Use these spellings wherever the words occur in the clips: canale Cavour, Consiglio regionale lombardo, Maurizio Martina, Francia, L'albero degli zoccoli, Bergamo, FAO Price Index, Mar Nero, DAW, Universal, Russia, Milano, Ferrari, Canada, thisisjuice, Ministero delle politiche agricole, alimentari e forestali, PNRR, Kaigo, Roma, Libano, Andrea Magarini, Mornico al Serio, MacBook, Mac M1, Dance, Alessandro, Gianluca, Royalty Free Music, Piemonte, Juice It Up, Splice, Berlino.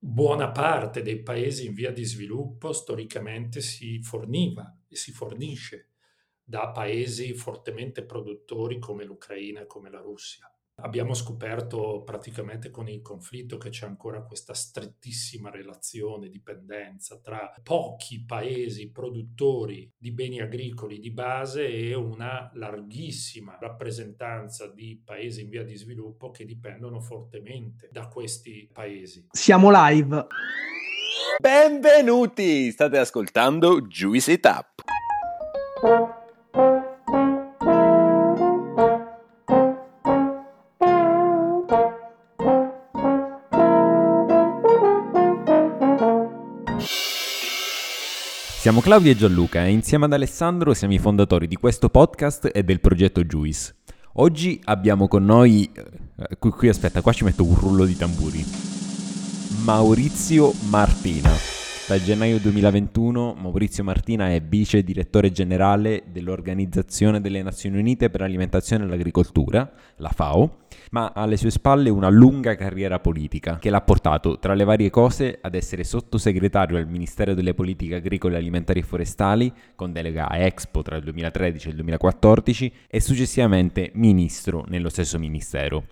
buona parte dei paesi in via di sviluppo storicamente si forniva e si fornisce da paesi fortemente produttori come l'Ucraina e come la Russia. Abbiamo scoperto praticamente con il conflitto che c'è ancora questa strettissima relazione, dipendenza tra pochi paesi produttori di beni agricoli di base e una larghissima rappresentanza di paesi in via di sviluppo che dipendono fortemente da questi paesi. Siamo live! Benvenuti! State ascoltando Juice It Up! Siamo Claudio e Gianluca e insieme ad Alessandro siamo i fondatori di questo podcast e del progetto Juice. Oggi abbiamo con noi, qua ci metto un rullo di tamburi, Maurizio Martina. Da gennaio 2021 Maurizio Martina è vice direttore generale dell'Organizzazione delle Nazioni Unite per l'Alimentazione e l'Agricoltura, la FAO, ma ha alle sue spalle una lunga carriera politica che l'ha portato, tra le varie cose, ad essere sottosegretario al Ministero delle Politiche Agricole, Alimentari e Forestali, con delega a Expo tra il 2013 e il 2014 e successivamente ministro nello stesso ministero.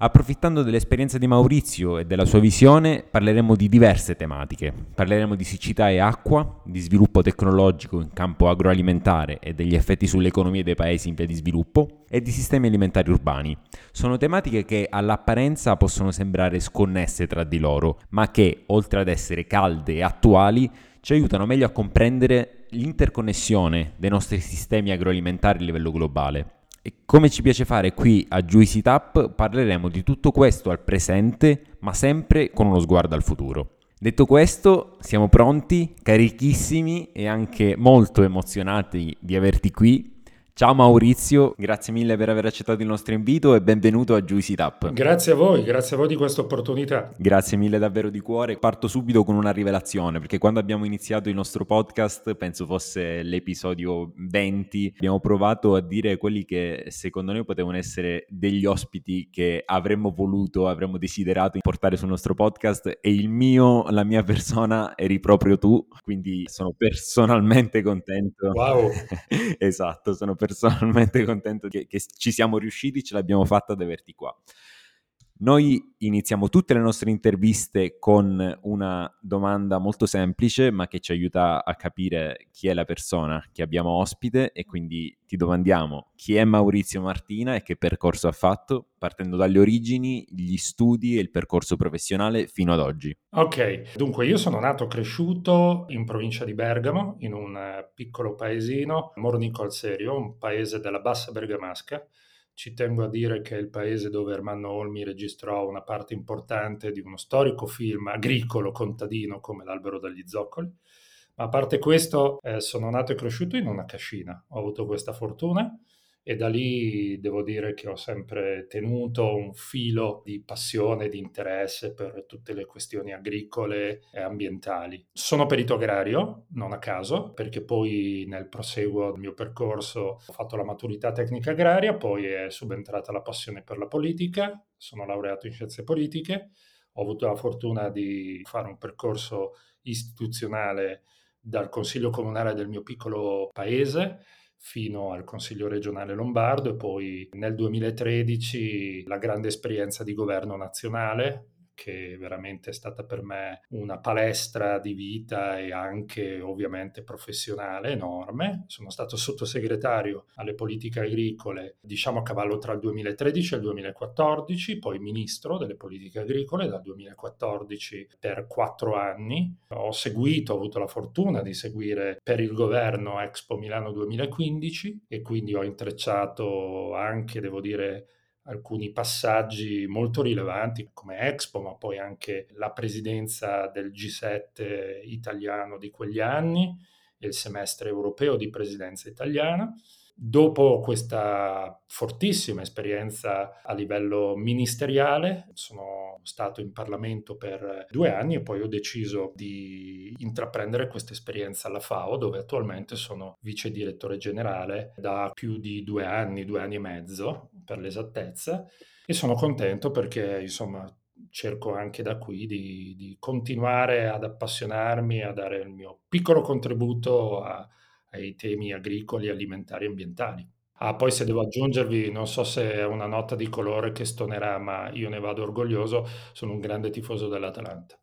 Approfittando dell'esperienza di Maurizio e della sua visione, parleremo di diverse tematiche. Parleremo di siccità e acqua, di sviluppo tecnologico in campo agroalimentare e degli effetti sull'economia dei paesi in via di sviluppo e di sistemi alimentari urbani. Sono tematiche che all'apparenza possono sembrare sconnesse tra di loro, ma che, oltre ad essere calde e attuali, ci aiutano meglio a comprendere l'interconnessione dei nostri sistemi agroalimentari a livello globale. E come ci piace fare qui a Juicy Tap, parleremo di tutto questo al presente, ma sempre con uno sguardo al futuro. Detto questo, siamo pronti, carichissimi e anche molto emozionati di averti qui. Ciao Maurizio, grazie mille per aver accettato il nostro invito e benvenuto a Juicy Tap. Grazie a voi di questa opportunità. Grazie mille davvero di cuore. Parto subito con una rivelazione, perché quando abbiamo iniziato il nostro podcast, penso fosse l'episodio 20, abbiamo provato a dire quelli che secondo noi potevano essere degli ospiti che avremmo desiderato portare sul nostro podcast e la mia persona eri proprio tu, quindi sono personalmente contento. Wow! Esatto, sono personalmente contento che ci siamo riusciti, ce l'abbiamo fatta ad averti qua. Noi iniziamo tutte le nostre interviste con una domanda molto semplice, ma che ci aiuta a capire chi è la persona che abbiamo ospite, e quindi ti domandiamo chi è Maurizio Martina e che percorso ha fatto, partendo dalle origini, gli studi e il percorso professionale fino ad oggi. Ok, dunque io sono nato e cresciuto in provincia di Bergamo, in un piccolo paesino, Mornico al Serio, un paese della bassa bergamasca. Ci tengo a dire che è il paese dove Ermanno Olmi registrò una parte importante di uno storico film agricolo contadino come L'albero degli zoccoli. Ma a parte questo, sono nato e cresciuto in una cascina. Ho avuto questa fortuna e da lì devo dire che ho sempre tenuto un filo di passione, di interesse per tutte le questioni agricole e ambientali. Sono perito agrario, non a caso, perché poi nel proseguo del mio percorso ho fatto la maturità tecnica agraria, poi è subentrata la passione per la politica, sono laureato in scienze politiche, ho avuto la fortuna di fare un percorso istituzionale dal Consiglio comunale del mio piccolo paese fino al Consiglio regionale lombardo e poi nel 2013 la grande esperienza di governo nazionale, che veramente è stata per me una palestra di vita e anche ovviamente professionale enorme. Sono stato sottosegretario alle politiche agricole, diciamo a cavallo tra il 2013 e il 2014, poi ministro delle politiche agricole dal 2014 per 4 anni. Ho avuto la fortuna di seguire per il governo Expo Milano 2015 e quindi ho intrecciato anche, devo dire, alcuni passaggi molto rilevanti come Expo, ma poi anche la presidenza del G7 italiano di quegli anni e il semestre europeo di presidenza italiana. Dopo questa fortissima esperienza a livello ministeriale, sono stato in Parlamento per 2 anni e poi ho deciso di intraprendere questa esperienza alla FAO, dove attualmente sono vice direttore generale da più di 2 anni, 2 anni e mezzo per l'esattezza, e sono contento perché, insomma, cerco anche da qui di continuare ad appassionarmi, a dare il mio piccolo contributo ai temi agricoli, alimentari e ambientali. Ah, poi se devo aggiungervi, non so se è una nota di colore che stonerà, ma io ne vado orgoglioso, sono un grande tifoso dell'Atalanta.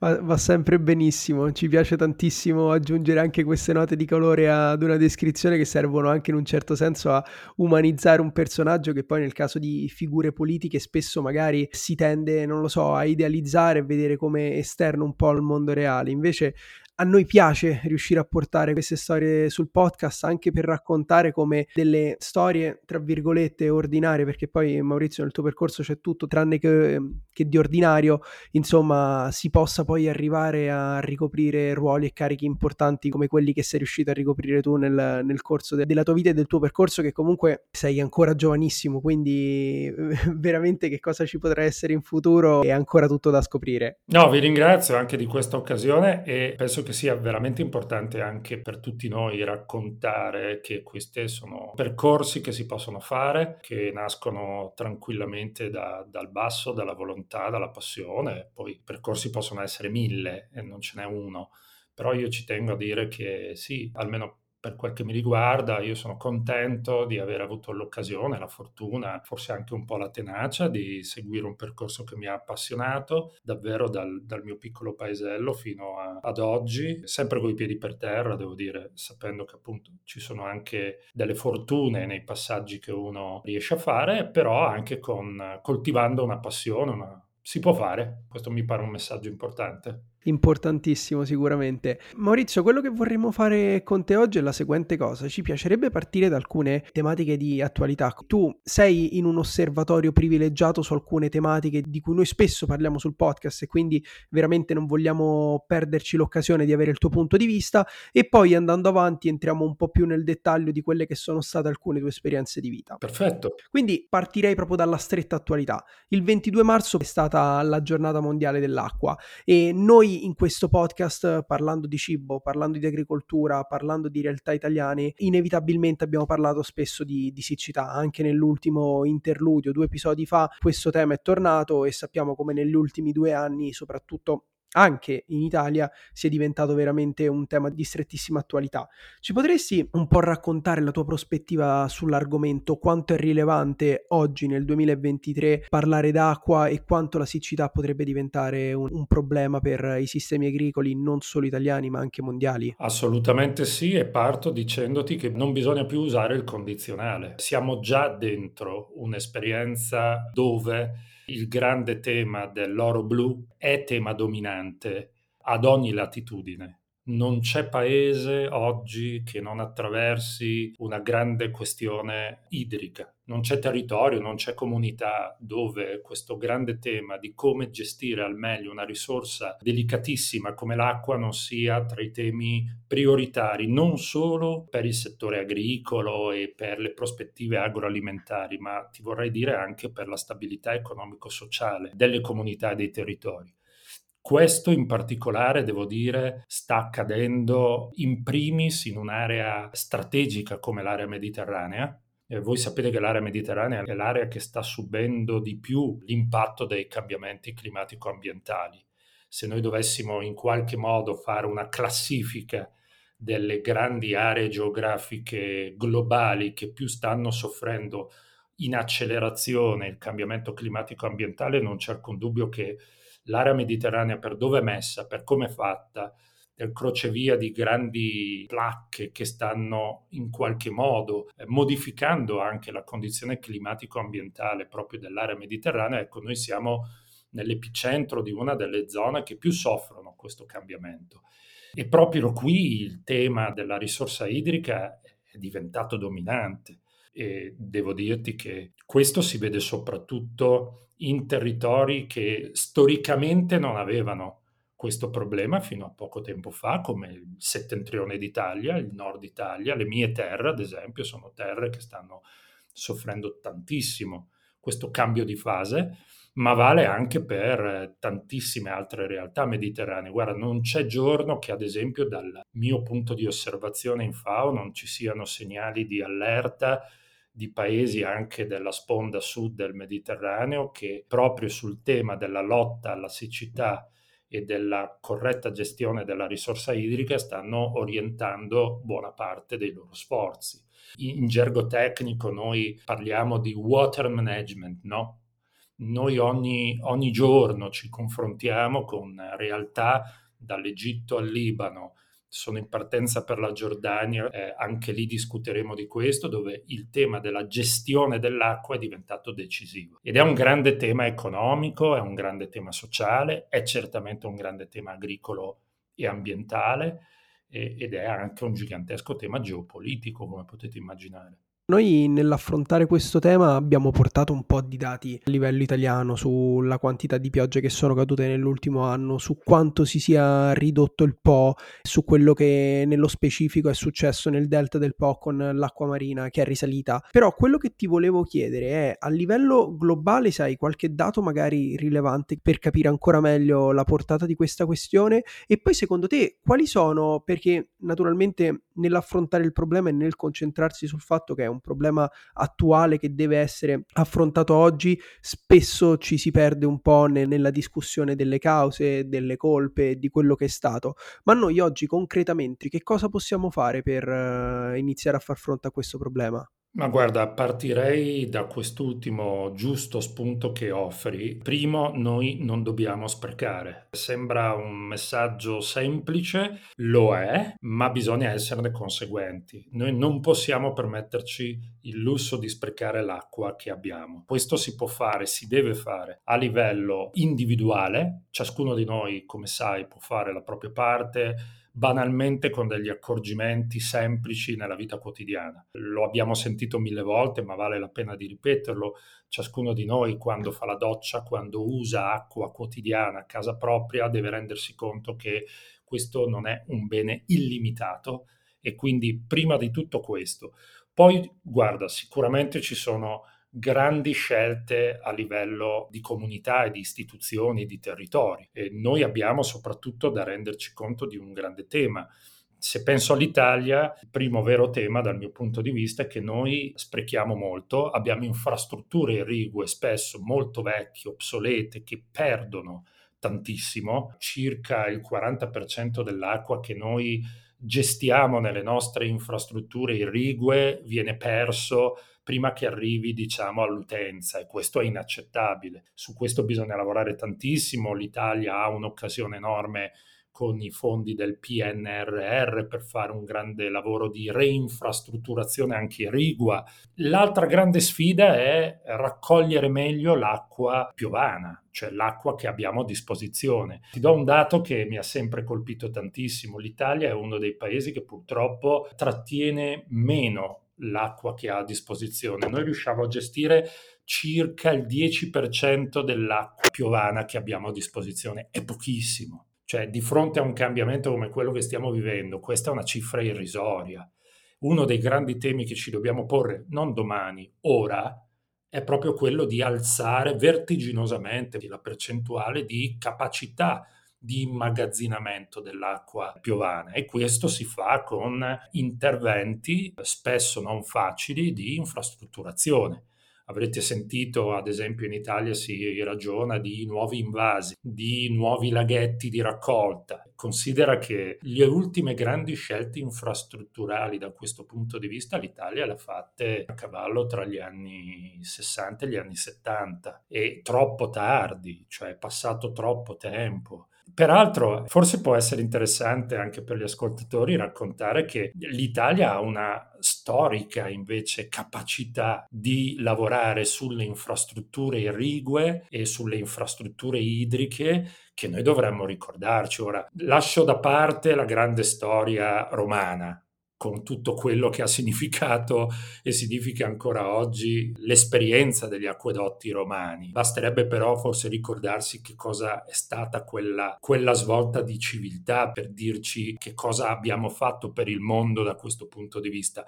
Va sempre benissimo, ci piace tantissimo aggiungere anche queste note di colore ad una descrizione che servono anche in un certo senso a umanizzare un personaggio che poi nel caso di figure politiche spesso magari si tende, non lo so, a idealizzare e vedere come esterno un po' al mondo reale. Invece a noi piace riuscire a portare queste storie sul podcast anche per raccontare come delle storie, tra virgolette, ordinarie, perché poi Maurizio nel tuo percorso c'è tutto tranne che di ordinario, insomma, si possa poi arrivare a ricoprire ruoli e carichi importanti come quelli che sei riuscito a ricoprire tu nel corso della tua vita e del tuo percorso, che comunque sei ancora giovanissimo, quindi veramente che cosa ci potrà essere in futuro è ancora tutto da scoprire. No, vi ringrazio anche di questa occasione e penso che sia veramente importante anche per tutti noi raccontare che questi sono percorsi che si possono fare, che nascono tranquillamente dal basso, dalla volontà, dalla passione. Poi i percorsi possono essere 1000 e non ce n'è uno, però io ci tengo a dire che sì, almeno per quel che mi riguarda, io sono contento di aver avuto l'occasione, la fortuna, forse anche un po' la tenacia di seguire un percorso che mi ha appassionato davvero dal mio piccolo paesello fino ad oggi, sempre coi piedi per terra, devo dire, sapendo che appunto ci sono anche delle fortune nei passaggi che uno riesce a fare, però anche coltivando una passione, si può fare. Questo mi pare un messaggio importante. Importantissimo sicuramente. Maurizio, quello che vorremmo fare con te oggi è la seguente cosa: ci piacerebbe partire da alcune tematiche di attualità. Tu sei in un osservatorio privilegiato su alcune tematiche di cui noi spesso parliamo sul podcast e quindi veramente non vogliamo perderci l'occasione di avere il tuo punto di vista, e poi andando avanti entriamo un po' più nel dettaglio di quelle che sono state alcune tue esperienze di vita. Perfetto. Quindi partirei proprio dalla stretta attualità. Il 22 marzo è stata la giornata mondiale dell'acqua e noi in questo podcast, parlando di cibo, parlando di agricoltura, parlando di realtà italiane, inevitabilmente abbiamo parlato spesso di siccità. Anche nell'ultimo interludio, 2 episodi fa, questo tema è tornato e sappiamo come negli ultimi 2 anni, soprattutto anche in Italia, sia diventato veramente un tema di strettissima attualità. Ci potresti un po' raccontare la tua prospettiva sull'argomento, quanto è rilevante oggi nel 2023 parlare d'acqua e quanto la siccità potrebbe diventare un problema per i sistemi agricoli non solo italiani ma anche mondiali? Assolutamente sì, e parto dicendoti che non bisogna più usare il condizionale. Siamo già dentro un'esperienza dove il grande tema dell'oro blu è tema dominante ad ogni latitudine. Non c'è paese oggi che non attraversi una grande questione idrica. Non c'è territorio, non c'è comunità dove questo grande tema di come gestire al meglio una risorsa delicatissima come l'acqua non sia tra i temi prioritari, non solo per il settore agricolo e per le prospettive agroalimentari, ma ti vorrei dire anche per la stabilità economico-sociale delle comunità e dei territori. Questo in particolare, devo dire, sta accadendo in primis in un'area strategica come l'area mediterranea. Voi sapete che l'area mediterranea è l'area che sta subendo di più l'impatto dei cambiamenti climatico-ambientali. Se noi dovessimo in qualche modo fare una classifica delle grandi aree geografiche globali che più stanno soffrendo in accelerazione il cambiamento climatico-ambientale, non c'è alcun dubbio che l'area mediterranea, per dove è messa, per come è fatta, del crocevia di grandi placche che stanno in qualche modo modificando anche la condizione climatico-ambientale proprio dell'area mediterranea, ecco, noi siamo nell'epicentro di una delle zone che più soffrono questo cambiamento. E proprio qui il tema della risorsa idrica è diventato dominante. E devo dirti che questo si vede soprattutto in territori che storicamente non avevano questo problema fino a poco tempo fa, come il settentrione d'Italia, il nord Italia. Le mie terre, ad esempio, sono terre che stanno soffrendo tantissimo questo cambio di fase, ma vale anche per tantissime altre realtà mediterranee. Guarda, non c'è giorno che, ad esempio, dal mio punto di osservazione in FAO non ci siano segnali di allerta di paesi anche della sponda sud del Mediterraneo che proprio sul tema della lotta alla siccità e della corretta gestione della risorsa idrica stanno orientando buona parte dei loro sforzi. In gergo tecnico noi parliamo di water management, no? Noi ogni giorno ci confrontiamo con realtà dall'Egitto al Libano, sono in partenza per la Giordania, anche lì discuteremo di questo, dove il tema della gestione dell'acqua è diventato decisivo. Ed è un grande tema economico, è un grande tema sociale, è certamente un grande tema agricolo e ambientale, ed è anche un gigantesco tema geopolitico, come potete immaginare. Noi nell'affrontare questo tema abbiamo portato un po' di dati a livello italiano sulla quantità di piogge che sono cadute nell'ultimo anno, su quanto si sia ridotto il Po, su quello che nello specifico è successo nel delta del Po con l'acqua marina che è risalita. Però quello che ti volevo chiedere è, a livello globale, se hai qualche dato magari rilevante per capire ancora meglio la portata di questa questione, e poi secondo te quali sono, perché naturalmente nell'affrontare il problema e nel concentrarsi sul fatto che è un problema attuale che deve essere affrontato oggi, spesso ci si perde un po' nella discussione delle cause, delle colpe, di quello che è stato. Ma noi oggi concretamente che cosa possiamo fare per iniziare a far fronte a questo problema? Ma guarda, partirei da quest'ultimo giusto spunto che offri. Primo, noi non dobbiamo sprecare. Sembra un messaggio semplice, lo è, ma bisogna esserne conseguenti. Noi non possiamo permetterci il lusso di sprecare l'acqua che abbiamo. Questo si può fare, si deve fare a livello individuale. Ciascuno di noi, come sai, può fare la propria parte, banalmente con degli accorgimenti semplici nella vita quotidiana. Lo abbiamo sentito mille volte, ma vale la pena di ripeterlo. Ciascuno di noi, quando fa la doccia, quando usa acqua quotidiana a casa propria, deve rendersi conto che questo non è un bene illimitato, e quindi prima di tutto questo. Poi, guarda, sicuramente ci sono grandi scelte a livello di comunità e di istituzioni, di territori, e noi abbiamo soprattutto da renderci conto di un grande tema. Se penso all'Italia, il primo vero tema dal mio punto di vista è che noi sprechiamo molto, abbiamo infrastrutture irrigue spesso molto vecchie, obsolete, che perdono tantissimo, circa il 40% dell'acqua che noi gestiamo nelle nostre infrastrutture irrigue viene perso prima che arrivi, diciamo, all'utenza, e questo è inaccettabile. Su questo bisogna lavorare tantissimo. L'Italia ha un'occasione enorme con i fondi del PNRR per fare un grande lavoro di reinfrastrutturazione anche irrigua. L'altra grande sfida è raccogliere meglio l'acqua piovana, cioè l'acqua che abbiamo a disposizione. Ti do un dato che mi ha sempre colpito tantissimo. L'Italia è uno dei paesi che purtroppo trattiene meno l'acqua che ha a disposizione. Noi riusciamo a gestire circa il 10% dell'acqua piovana che abbiamo a disposizione, è pochissimo. Cioè, di fronte a un cambiamento come quello che stiamo vivendo, questa è una cifra irrisoria. Uno dei grandi temi che ci dobbiamo porre, non domani, ora, è proprio quello di alzare vertiginosamente la percentuale di capacità di immagazzinamento dell'acqua piovana, e questo si fa con interventi spesso non facili di infrastrutturazione. Avrete sentito, ad esempio, in Italia si ragiona di nuovi invasi, di nuovi laghetti di raccolta. Considera che le ultime grandi scelte infrastrutturali da questo punto di vista l'Italia le ha fatte a cavallo tra gli anni 60 e gli anni 70, e troppo tardi, cioè è passato troppo tempo. Peraltro, forse può essere interessante anche per gli ascoltatori raccontare che l'Italia ha una storica invece capacità di lavorare sulle infrastrutture irrigue e sulle infrastrutture idriche che noi dovremmo ricordarci. Ora, lascio da parte la grande storia romana, con tutto quello che ha significato e significa ancora oggi l'esperienza degli acquedotti romani. Basterebbe però forse ricordarsi che cosa è stata quella svolta di civiltà per dirci che cosa abbiamo fatto per il mondo da questo punto di vista.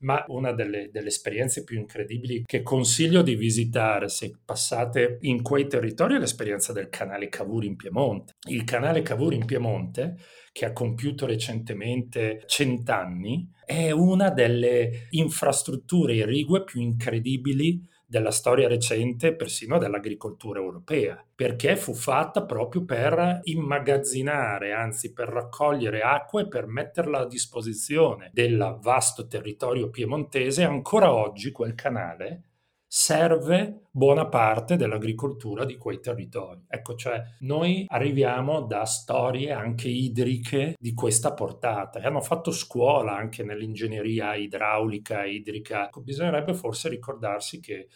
Ma una delle esperienze più incredibili che consiglio di visitare se passate in quei territori è l'esperienza del canale Cavour in Piemonte. Il canale Cavour in Piemonte, che ha compiuto recentemente 100 anni, Olmi è una delle infrastrutture irrigue più incredibili della storia recente, persino dell'agricoltura europea, perché fu fatta proprio per immagazzinare, anzi per raccogliere acqua e per metterla a disposizione del vasto territorio piemontese. Ancora oggi quel canale serve buona parte dell'agricoltura di quei territori. Ecco, cioè noi arriviamo da storie anche idriche di questa portata, e hanno fatto scuola anche nell'ingegneria idraulica e idrica. Bisognerebbe forse ricordarsi che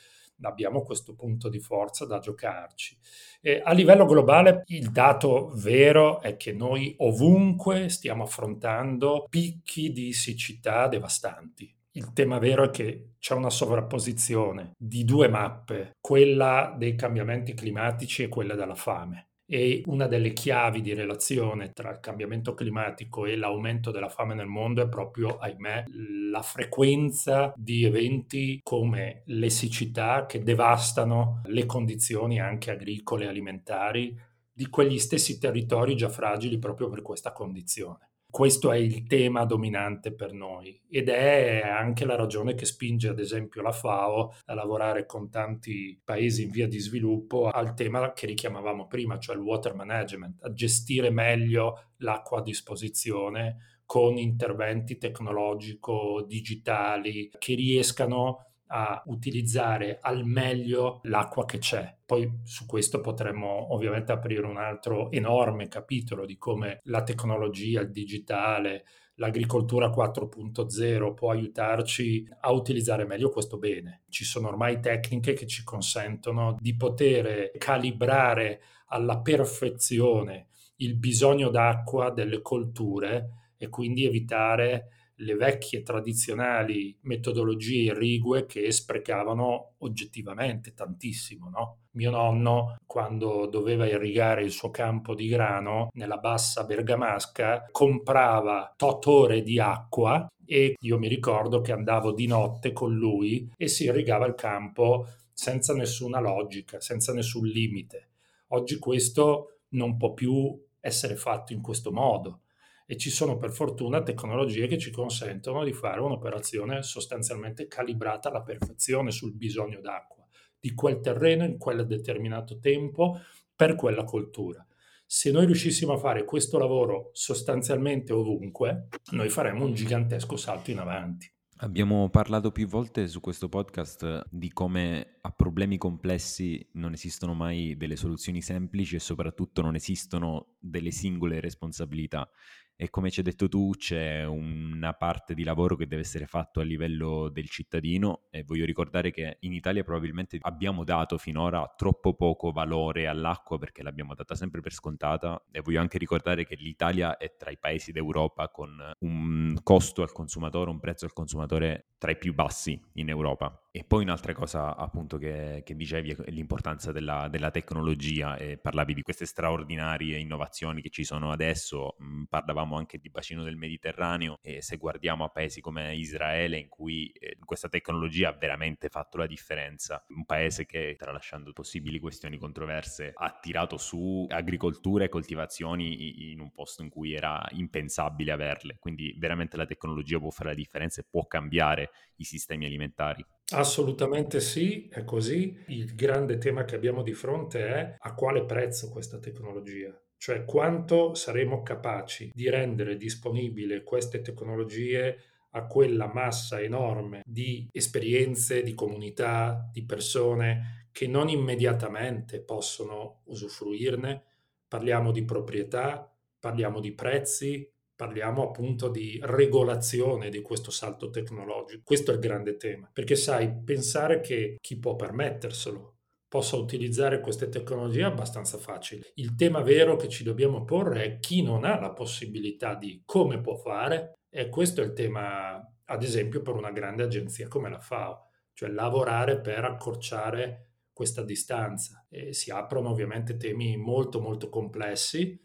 abbiamo questo punto di forza da giocarci. E a livello globale il dato vero è che noi ovunque stiamo affrontando picchi di siccità devastanti. Il tema vero è che c'è una sovrapposizione di due mappe, quella dei cambiamenti climatici e quella della fame. E una delle chiavi di relazione tra il cambiamento climatico e l'aumento della fame nel mondo è proprio, ahimè, la frequenza di eventi come le siccità che devastano le condizioni anche agricole e alimentari di quegli stessi territori già fragili proprio per questa condizione. Questo è il tema dominante per noi ed è anche la ragione che spinge ad esempio la FAO a lavorare con tanti paesi in via di sviluppo al tema che richiamavamo prima, cioè il water management, a gestire meglio l'acqua a disposizione con interventi tecnologico-digitali che riescano a utilizzare al meglio l'acqua che c'è. Poi su questo potremmo ovviamente aprire un altro enorme capitolo di come la tecnologia, il digitale, l'agricoltura 4.0 può aiutarci a utilizzare meglio questo bene. Ci sono ormai tecniche che ci consentono di poter calibrare alla perfezione il bisogno d'acqua delle colture e quindi evitare le vecchie tradizionali metodologie irrigue che sprecavano oggettivamente tantissimo, no? Mio nonno, quando doveva irrigare il suo campo di grano nella bassa bergamasca, comprava 8 ore di acqua e io mi ricordo che andavo di notte con lui e si irrigava il campo senza nessuna logica, senza nessun limite. Oggi questo non può più essere fatto in questo modo. E ci sono per fortuna tecnologie che ci consentono di fare un'operazione sostanzialmente calibrata alla perfezione sul bisogno d'acqua di quel terreno in quel determinato tempo per quella coltura. Se noi riuscissimo a fare questo lavoro sostanzialmente ovunque, noi faremmo un gigantesco salto in avanti. Abbiamo parlato più volte su questo podcast di come a problemi complessi non esistono mai delle soluzioni semplici e soprattutto non esistono delle singole responsabilità. E come ci hai detto tu, c'è una parte di lavoro che deve essere fatto a livello del cittadino e voglio ricordare che in Italia probabilmente abbiamo dato finora troppo poco valore all'acqua perché l'abbiamo data sempre per scontata e voglio anche ricordare che l'Italia è tra i paesi d'Europa con un costo al consumatore, un prezzo al consumatore tra i più bassi in Europa. E poi un'altra cosa appunto che dicevi è l'importanza della tecnologia e parlavi di queste straordinarie innovazioni che ci sono adesso, parlavamo anche di bacino del Mediterraneo e se guardiamo a paesi come Israele in cui questa tecnologia ha veramente fatto la differenza, un paese che tralasciando possibili questioni controverse ha tirato su agricoltura e coltivazioni in un posto in cui era impensabile averle, quindi veramente la tecnologia può fare la differenza e può cambiare i sistemi alimentari. Assolutamente sì, è così. Il grande tema che abbiamo di fronte è a quale prezzo questa tecnologia, cioè quanto saremo capaci di rendere disponibile queste tecnologie a quella massa enorme di esperienze, di comunità, di persone che non immediatamente possono usufruirne. Parliamo di proprietà, parliamo di prezzi, parliamo appunto di regolazione di questo salto tecnologico. Questo è il grande tema, perché sai, pensare che chi può permetterselo possa utilizzare queste tecnologie è abbastanza facile. Il tema vero che ci dobbiamo porre è chi non ha la possibilità di come può fare, e questo è il tema, ad esempio, per una grande agenzia come la FAO, cioè lavorare per accorciare questa distanza. E si aprono ovviamente temi molto molto complessi,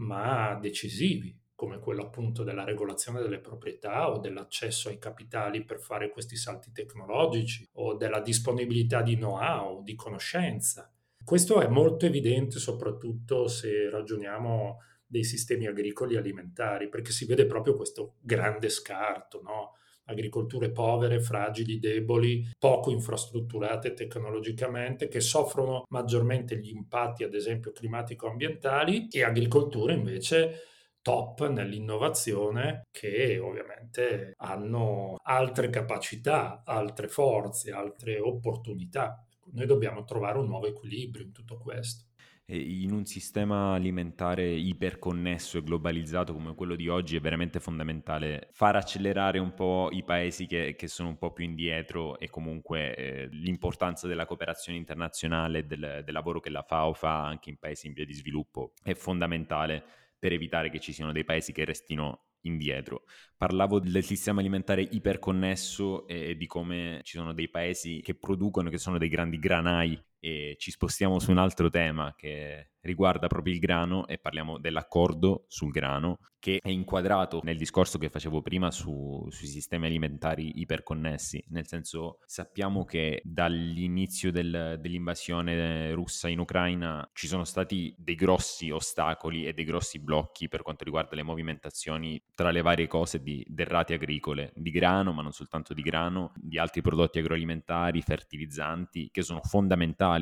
ma decisivi, come quello appunto della regolazione delle proprietà o dell'accesso ai capitali per fare questi salti tecnologici o della disponibilità di know-how, di conoscenza. Questo è molto evidente soprattutto se ragioniamo dei sistemi agricoli e alimentari, perché si vede proprio questo grande scarto, no? Agricolture povere, fragili, deboli, poco infrastrutturate tecnologicamente, che soffrono maggiormente gli impatti, ad esempio, climatico-ambientali, e agricolture invece top nell'innovazione, che ovviamente hanno altre capacità, altre forze, altre opportunità. Noi dobbiamo trovare un nuovo equilibrio in tutto questo. In un sistema alimentare iperconnesso e globalizzato come quello di oggi è veramente fondamentale far accelerare un po' i paesi che sono un po' più indietro, e comunque l'importanza della cooperazione internazionale, del lavoro che la FAO fa anche in paesi in via di sviluppo è fondamentale per evitare che ci siano dei paesi che restino indietro. Parlavo del sistema alimentare iperconnesso e di come ci sono dei paesi che producono, che sono dei grandi granai, e ci spostiamo su un altro tema che riguarda proprio il grano, e parliamo dell'accordo sul grano, che è inquadrato nel discorso che facevo prima sui sistemi alimentari iperconnessi, nel senso sappiamo che dall'inizio dell'invasione russa in Ucraina ci sono stati dei grossi ostacoli e dei grossi blocchi per quanto riguarda le movimentazioni tra le varie cose di derrate agricole, di grano, ma non soltanto di grano, di altri prodotti agroalimentari, fertilizzanti, che sono fondamentali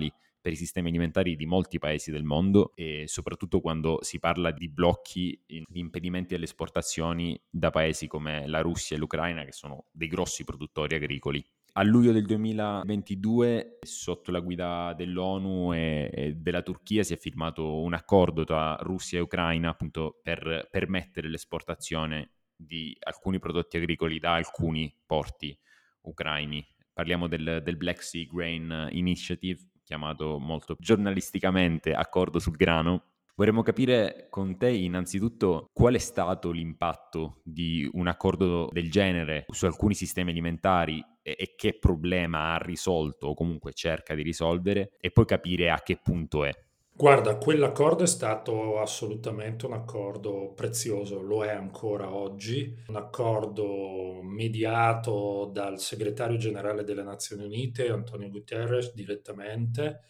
per i sistemi alimentari di molti paesi del mondo, e soprattutto quando si parla di blocchi, di impedimenti alle esportazioni da paesi come la Russia e l'Ucraina, che sono dei grossi produttori agricoli. A luglio del 2022, sotto la guida dell'ONU e della Turchia, si è firmato un accordo tra Russia e Ucraina, appunto per permettere l'esportazione di alcuni prodotti agricoli da alcuni porti ucraini. Parliamo del Black Sea Grain Initiative, chiamato molto giornalisticamente accordo sul grano. Vorremmo capire con te innanzitutto qual è stato l'impatto di un accordo del genere su alcuni sistemi alimentari e che problema ha risolto, o comunque cerca di risolvere, e poi capire a che punto è. Guarda, quell'accordo è stato assolutamente un accordo prezioso, lo è ancora oggi, un accordo mediato dal segretario generale delle Nazioni Unite, Antonio Guterres, direttamente,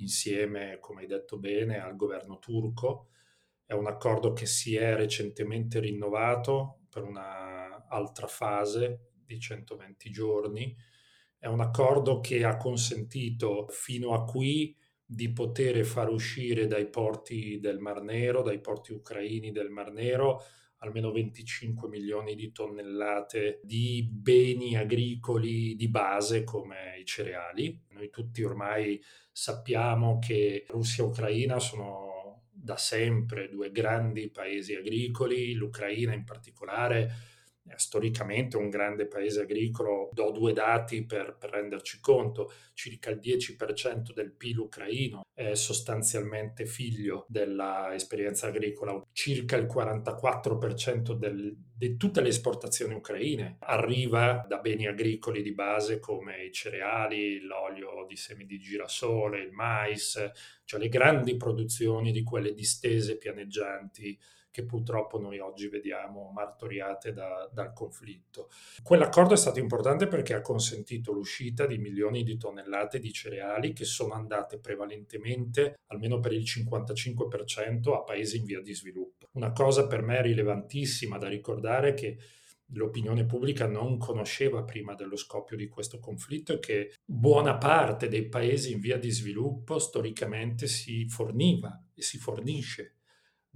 insieme, come hai detto bene, al governo turco. È un accordo che si è recentemente rinnovato per un'altra fase di 120 giorni. È un accordo che ha consentito fino a qui di poter far uscire dai porti del Mar Nero, dai porti ucraini del Mar Nero, almeno 25 milioni di tonnellate di beni agricoli di base come i cereali. Noi tutti ormai sappiamo che Russia e Ucraina sono da sempre due grandi paesi agricoli, l'Ucraina in particolare storicamente un grande paese agricolo. Do due dati per renderci conto: circa il 10% del PIL ucraino è sostanzialmente figlio dell'esperienza agricola, circa il 44% di tutte le esportazioni ucraine arriva da beni agricoli di base come i cereali, l'olio di semi di girasole, il mais, cioè le grandi produzioni di quelle distese pianeggianti che purtroppo noi oggi vediamo martoriate dal conflitto. Quell'accordo è stato importante perché ha consentito l'uscita di milioni di tonnellate di cereali che sono andate prevalentemente, almeno per il 55%, a paesi in via di sviluppo. Una cosa per me rilevantissima da ricordare, che l'opinione pubblica non conosceva prima dello scoppio di questo conflitto, è che buona parte dei paesi in via di sviluppo storicamente si forniva e si fornisce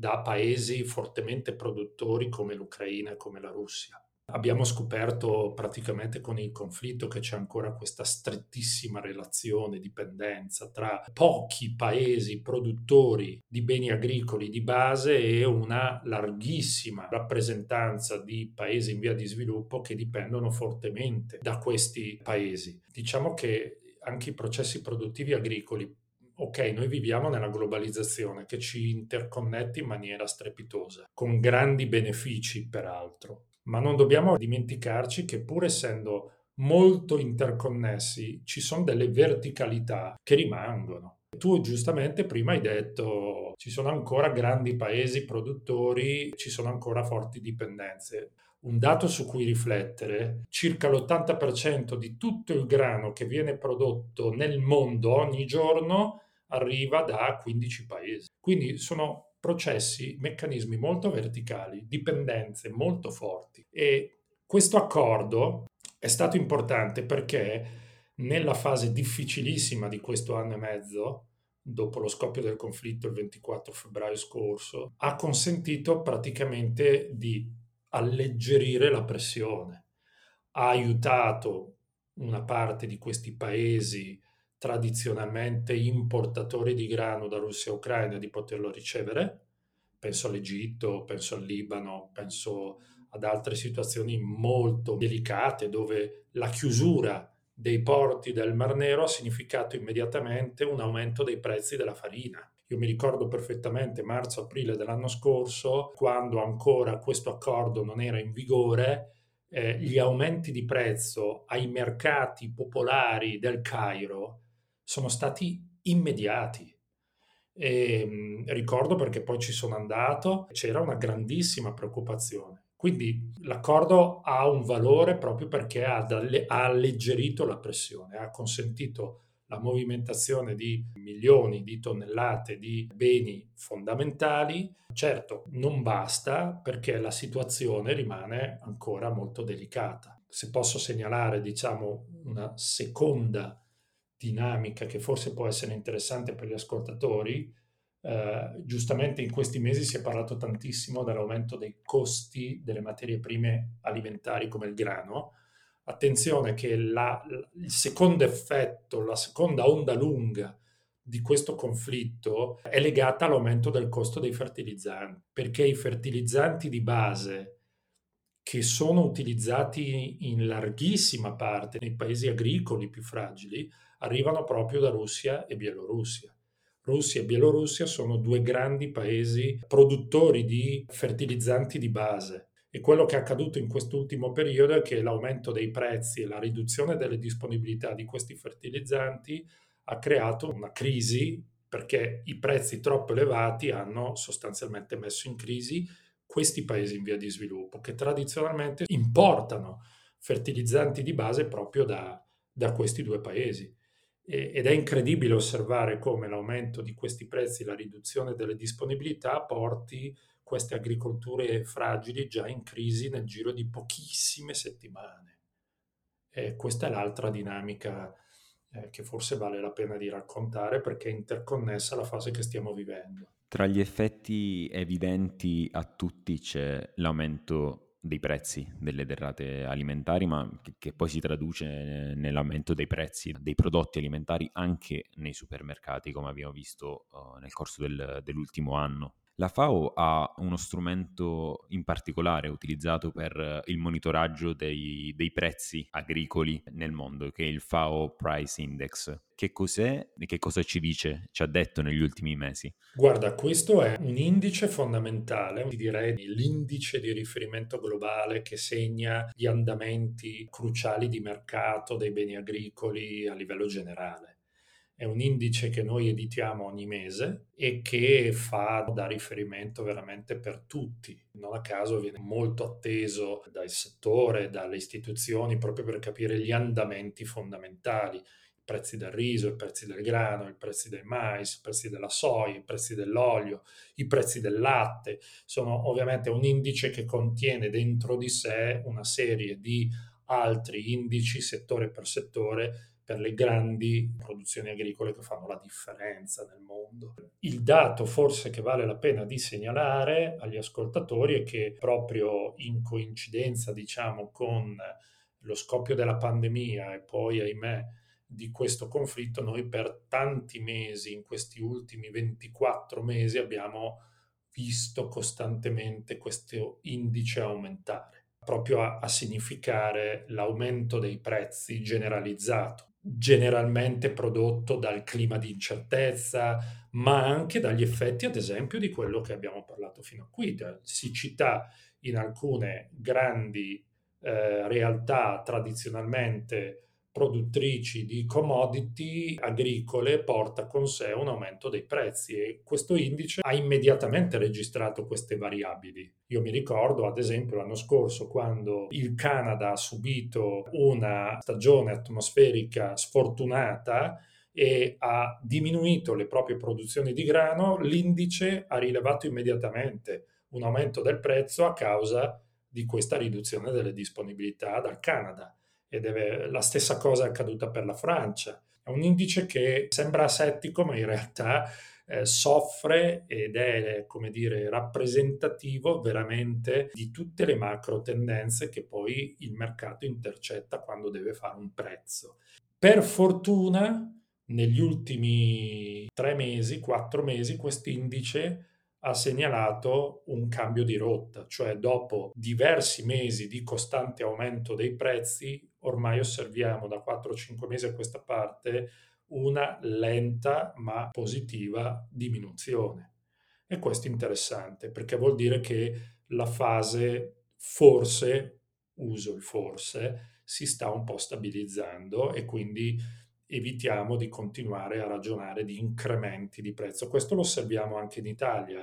da paesi fortemente produttori come l'Ucraina e come la Russia. Abbiamo scoperto praticamente con il conflitto che c'è ancora questa strettissima relazione, dipendenza tra pochi paesi produttori di beni agricoli di base e una larghissima rappresentanza di paesi in via di sviluppo che dipendono fortemente da questi paesi. Diciamo che anche i processi produttivi agricoli, ok, noi viviamo nella globalizzazione che ci interconnette in maniera strepitosa, con grandi benefici peraltro, ma non dobbiamo dimenticarci che pur essendo molto interconnessi ci sono delle verticalità che rimangono. Tu giustamente prima hai detto ci sono ancora grandi paesi produttori, ci sono ancora forti dipendenze. Un dato su cui riflettere: circa l'80% di tutto il grano che viene prodotto nel mondo ogni giorno arriva da 15 paesi. Quindi sono processi, meccanismi molto verticali, dipendenze molto forti. E questo accordo è stato importante perché nella fase difficilissima di questo anno e mezzo, dopo lo scoppio del conflitto il 24 febbraio scorso, ha consentito praticamente di alleggerire la pressione, ha aiutato una parte di questi paesi tradizionalmente importatori di grano da Russia e Ucraina di poterlo ricevere, penso all'Egitto, penso al Libano, penso ad altre situazioni molto delicate dove la chiusura dei porti del Mar Nero ha significato immediatamente un aumento dei prezzi della farina. Io mi ricordo perfettamente marzo-aprile dell'anno scorso, quando ancora questo accordo non era in vigore, gli aumenti di prezzo ai mercati popolari del Cairo sono stati immediati. E, ricordo perché poi ci sono andato, c'era una grandissima preoccupazione. Quindi l'accordo ha un valore proprio perché ha alleggerito la pressione, ha consentito la movimentazione di milioni di tonnellate di beni fondamentali. Certo, non basta perché la situazione rimane ancora molto delicata. Se posso segnalare, una seconda dinamica che forse può essere interessante per gli ascoltatori, giustamente in questi mesi si è parlato tantissimo dell'aumento dei costi delle materie prime alimentari come il grano. Attenzione che il secondo effetto, la seconda onda lunga di questo conflitto è legata all'aumento del costo dei fertilizzanti, perché i fertilizzanti di base che sono utilizzati in larghissima parte nei paesi agricoli più fragili arrivano proprio da Russia e Bielorussia. Russia e Bielorussia sono due grandi paesi produttori di fertilizzanti di base e quello che è accaduto in quest'ultimo periodo è che l'aumento dei prezzi e la riduzione delle disponibilità di questi fertilizzanti ha creato una crisi perché i prezzi troppo elevati hanno sostanzialmente messo in crisi questi paesi in via di sviluppo che tradizionalmente importano fertilizzanti di base proprio da questi due paesi. Ed è incredibile osservare come l'aumento di questi prezzi, la riduzione delle disponibilità porti queste agricolture fragili già in crisi nel giro di pochissime settimane. E questa è l'altra dinamica che forse vale la pena di raccontare perché è interconnessa alla fase che stiamo vivendo. Tra gli effetti evidenti a tutti c'è l'aumento dei prezzi delle derrate alimentari, ma che poi si traduce nell'aumento dei prezzi dei prodotti alimentari anche nei supermercati, come abbiamo visto nel corso dell'ultimo anno. La FAO ha uno strumento in particolare utilizzato per il monitoraggio dei prezzi agricoli nel mondo, che è il FAO Price Index. Che cos'è e che cosa ci dice, ci ha detto negli ultimi mesi? Guarda, questo è un indice fondamentale, direi l'indice di riferimento globale che segna gli andamenti cruciali di mercato dei beni agricoli a livello generale. È un indice che noi editiamo ogni mese e che dà riferimento veramente per tutti. Non a caso viene molto atteso dal settore, dalle istituzioni, proprio per capire gli andamenti fondamentali, i prezzi del riso, i prezzi del grano, i prezzi del mais, i prezzi della soia, i prezzi dell'olio, i prezzi del latte. Sono ovviamente un indice che contiene dentro di sé una serie di altri indici settore per settore per le grandi produzioni agricole che fanno la differenza nel mondo. Il dato forse che vale la pena di segnalare agli ascoltatori è che proprio in coincidenza, con lo scoppio della pandemia e poi, ahimè, di questo conflitto, noi per tanti mesi, in questi ultimi 24 mesi, abbiamo visto costantemente questo indice aumentare, proprio a significare l'aumento dei prezzi generalizzato, generalmente prodotto dal clima di incertezza, ma anche dagli effetti, ad esempio, di quello che abbiamo parlato fino a qui, da siccità in alcune grandi realtà tradizionalmente produttrici di commodity agricole porta con sé un aumento dei prezzi e questo indice ha immediatamente registrato queste variabili. Io mi ricordo ad esempio l'anno scorso quando il Canada ha subito una stagione atmosferica sfortunata e ha diminuito le proprie produzioni di grano, l'indice ha rilevato immediatamente un aumento del prezzo a causa di questa riduzione delle disponibilità dal Canada. Ed è la stessa cosa accaduta per la Francia. È un indice che sembra asettico, ma in realtà soffre ed è, come dire, rappresentativo veramente di tutte le macro tendenze che poi il mercato intercetta quando deve fare un prezzo. Per fortuna, negli ultimi 3 mesi, 4 mesi, quest'indice ha segnalato un cambio di rotta, cioè dopo diversi mesi di costante aumento dei prezzi, ormai osserviamo da 4-5 mesi a questa parte una lenta ma positiva diminuzione. E questo è interessante, perché vuol dire che la fase forse, uso il forse, si sta un po' stabilizzando e quindi evitiamo di continuare a ragionare di incrementi di prezzo. Questo lo osserviamo anche in Italia,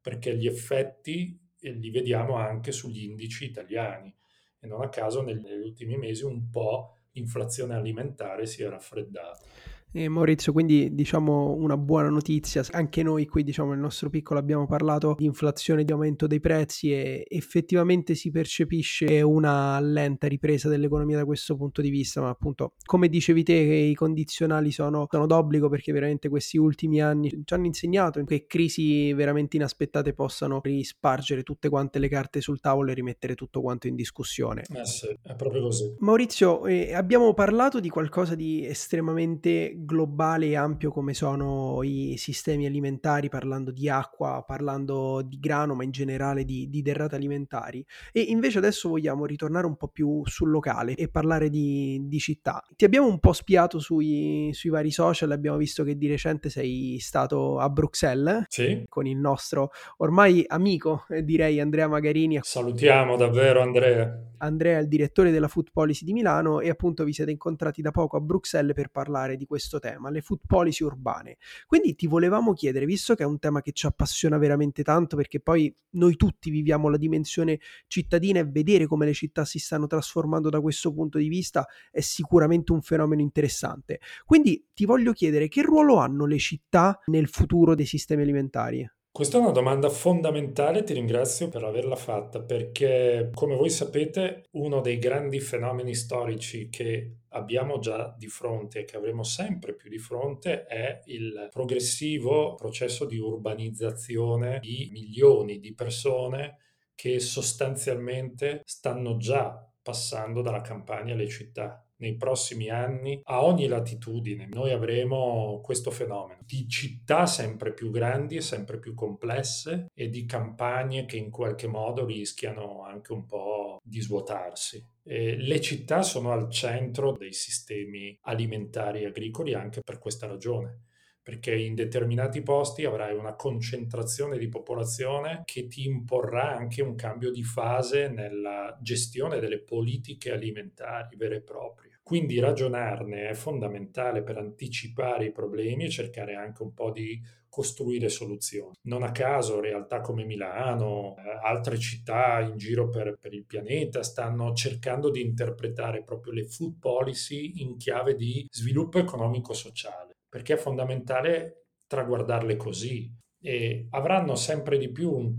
perché gli effetti li vediamo anche sugli indici italiani. E non a caso negli ultimi mesi un po' l'inflazione alimentare si è raffreddata. Maurizio, quindi diciamo una buona notizia, anche noi qui diciamo nel nostro piccolo abbiamo parlato di inflazione, di aumento dei prezzi e effettivamente si percepisce una lenta ripresa dell'economia da questo punto di vista, ma appunto come dicevi te che i condizionali sono d'obbligo, perché veramente questi ultimi anni ci hanno insegnato che crisi veramente inaspettate possano rispargere tutte quante le carte sul tavolo e rimettere tutto quanto in discussione. Sì, è proprio così. Maurizio, abbiamo parlato di qualcosa di estremamente globale e ampio come sono i sistemi alimentari, parlando di acqua, parlando di grano, ma in generale di derrate alimentari, e invece adesso vogliamo ritornare un po' più sul locale e parlare di città. Ti abbiamo un po' spiato sui vari social, abbiamo visto che di recente sei stato a Bruxelles, sì, con il nostro ormai amico, direi, Andrea Magarini. Salutiamo davvero Andrea è il direttore della Food Policy di Milano e appunto vi siete incontrati da poco a Bruxelles per parlare di questo tema, le food policy urbane. Quindi ti volevamo chiedere, visto che è un tema che ci appassiona veramente tanto, perché poi noi tutti viviamo la dimensione cittadina e vedere come le città si stanno trasformando da questo punto di vista è sicuramente un fenomeno interessante. Quindi ti voglio chiedere che ruolo hanno le città nel futuro dei sistemi alimentari? Questa è una domanda fondamentale, ti ringrazio per averla fatta, perché come voi sapete uno dei grandi fenomeni storici che abbiamo già di fronte e che avremo sempre più di fronte è il progressivo processo di urbanizzazione di milioni di persone che sostanzialmente stanno già passando dalla campagna alle città. Nei prossimi anni, a ogni latitudine, noi avremo questo fenomeno di città sempre più grandi e sempre più complesse e di campagne che in qualche modo rischiano anche un po' di svuotarsi. Le città sono al centro dei sistemi alimentari e agricoli anche per questa ragione, perché in determinati posti avrai una concentrazione di popolazione che ti imporrà anche un cambio di fase nella gestione delle politiche alimentari vere e proprie. Quindi ragionarne è fondamentale per anticipare i problemi e cercare anche un po' di costruire soluzioni. Non a caso realtà come Milano, altre città in giro per il pianeta stanno cercando di interpretare proprio le food policy in chiave di sviluppo economico-sociale, perché è fondamentale traguardarle così e avranno sempre di più un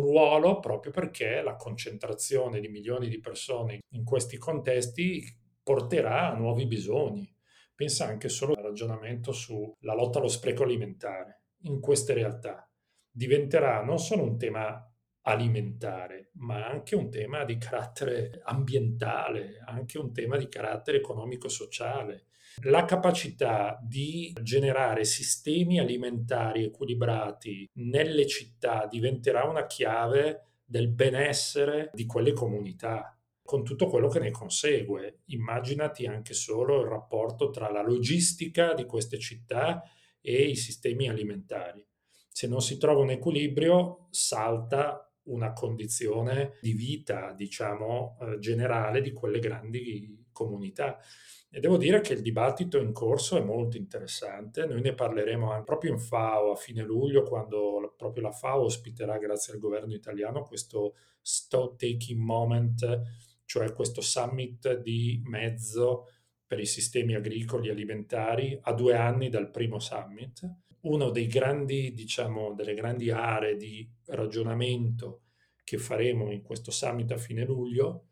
ruolo proprio perché la concentrazione di milioni di persone in questi contesti porterà a nuovi bisogni. Pensa anche solo al ragionamento sulla lotta allo spreco alimentare. In queste realtà diventerà non solo un tema alimentare, ma anche un tema di carattere ambientale, anche un tema di carattere economico-sociale. La capacità di generare sistemi alimentari equilibrati nelle città diventerà una chiave del benessere di quelle comunità, con tutto quello che ne consegue. Immaginati anche solo il rapporto tra la logistica di queste città e i sistemi alimentari. Se non si trova un equilibrio, salta una condizione di vita, diciamo, generale di quelle grandi comunità. E devo dire che il dibattito in corso è molto interessante, noi ne parleremo anche proprio in FAO a fine luglio, quando proprio la FAO ospiterà, grazie al governo italiano, questo stock taking moment, cioè questo summit di mezzo per i sistemi agricoli e alimentari a 2 anni dal primo summit. Uno dei grandi, diciamo, delle grandi aree di ragionamento che faremo in questo summit a fine luglio,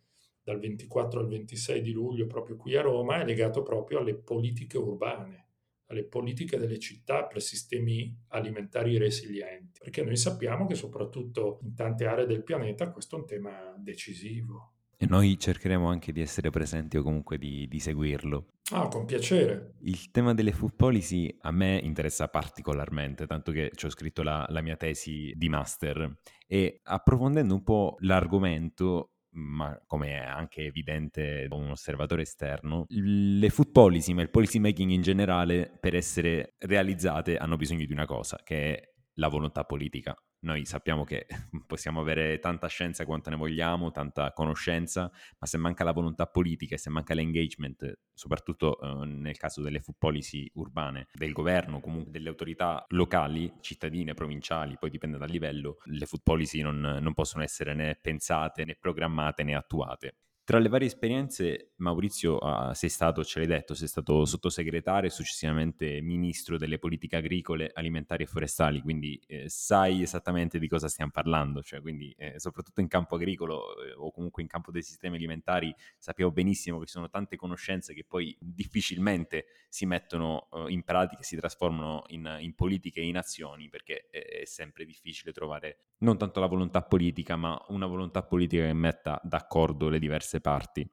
dal 24 al 26 di luglio, proprio qui a Roma, è legato proprio alle politiche urbane, alle politiche delle città per sistemi alimentari resilienti, perché noi sappiamo che soprattutto in tante aree del pianeta questo è un tema decisivo. E noi cercheremo anche di essere presenti o comunque di seguirlo. Ah, con piacere. Il tema delle food policy a me interessa particolarmente, tanto che ci ho scritto la mia tesi di master, e approfondendo un po' l'argomento, ma come è anche evidente da un osservatore esterno, le food policy, ma il policy making in generale, per essere realizzate hanno bisogno di una cosa, che è la volontà politica. Noi sappiamo che possiamo avere tanta scienza quanto ne vogliamo, tanta conoscenza, ma se manca la volontà politica e se manca l'engagement, soprattutto nel caso delle food policy urbane, del governo, comunque delle autorità locali, cittadine, provinciali, poi dipende dal livello, le food policy non possono essere né pensate, né programmate, né attuate. Tra le varie esperienze, Maurizio, sei stato sottosegretario e successivamente ministro delle politiche agricole, alimentari e forestali, quindi sai esattamente di cosa stiamo parlando, cioè quindi soprattutto in campo agricolo o comunque in campo dei sistemi alimentari sappiamo benissimo che ci sono tante conoscenze che poi difficilmente si mettono in pratica, si trasformano in politiche e in azioni, perché è sempre difficile trovare non tanto la volontà politica, ma una volontà politica che metta d'accordo le diverse parti.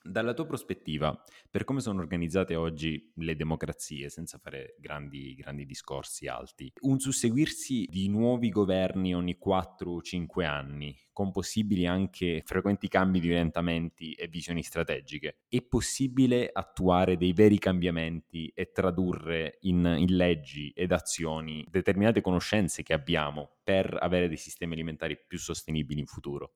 Dalla tua prospettiva, per come sono organizzate oggi le democrazie, senza fare grandi discorsi alti, un susseguirsi di nuovi governi ogni 4 o 5 anni, con possibili anche frequenti cambi di orientamenti e visioni strategiche, è possibile attuare dei veri cambiamenti e tradurre in leggi ed azioni determinate conoscenze che abbiamo per avere dei sistemi alimentari più sostenibili in futuro?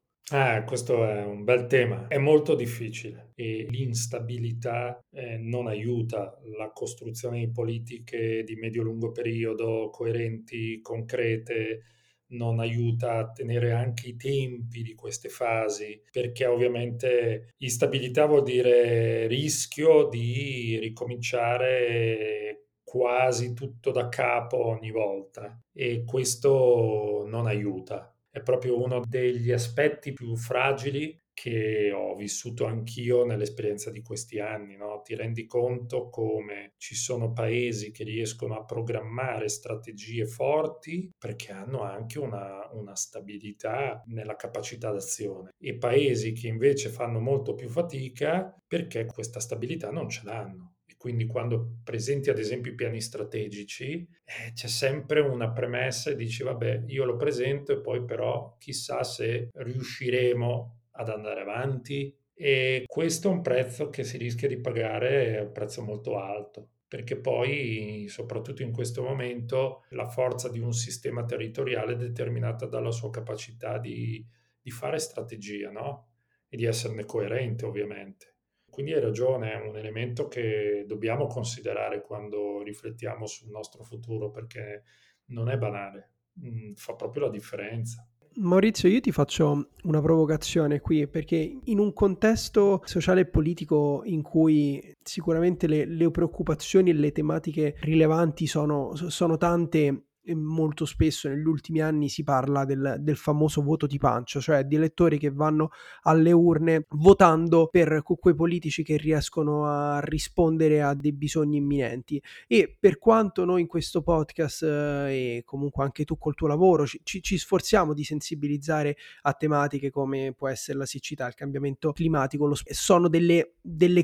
Questo è un bel tema, è molto difficile e l'instabilità non aiuta la costruzione di politiche di medio-lungo periodo coerenti, concrete, non aiuta a tenere anche i tempi di queste fasi, perché ovviamente instabilità vuol dire rischio di ricominciare quasi tutto da capo ogni volta e questo non aiuta. È proprio uno degli aspetti più fragili che ho vissuto anch'io nell'esperienza di questi anni, no? Ti rendi conto come ci sono paesi che riescono a programmare strategie forti perché hanno anche una stabilità nella capacità d'azione, e paesi che invece fanno molto più fatica perché questa stabilità non ce l'hanno. Quindi quando presenti ad esempio i piani strategici c'è sempre una premessa e dici vabbè, io lo presento e poi però chissà se riusciremo ad andare avanti, e questo è un prezzo che si rischia di pagare, è un prezzo molto alto, perché poi soprattutto in questo momento la forza di un sistema territoriale è determinata dalla sua capacità di fare strategia, no? E di esserne coerente ovviamente. Quindi hai ragione, è un elemento che dobbiamo considerare quando riflettiamo sul nostro futuro, perché non è banale, fa proprio la differenza. Maurizio, io ti faccio una provocazione qui, perché in un contesto sociale e politico in cui sicuramente le preoccupazioni e le tematiche rilevanti sono tante, e molto spesso negli ultimi anni si parla del famoso voto di pancia, cioè di elettori che vanno alle urne votando per quei politici che riescono a rispondere a dei bisogni imminenti, e per quanto noi in questo podcast e comunque anche tu col tuo lavoro ci sforziamo di sensibilizzare a tematiche come può essere la siccità, il cambiamento climatico, sono delle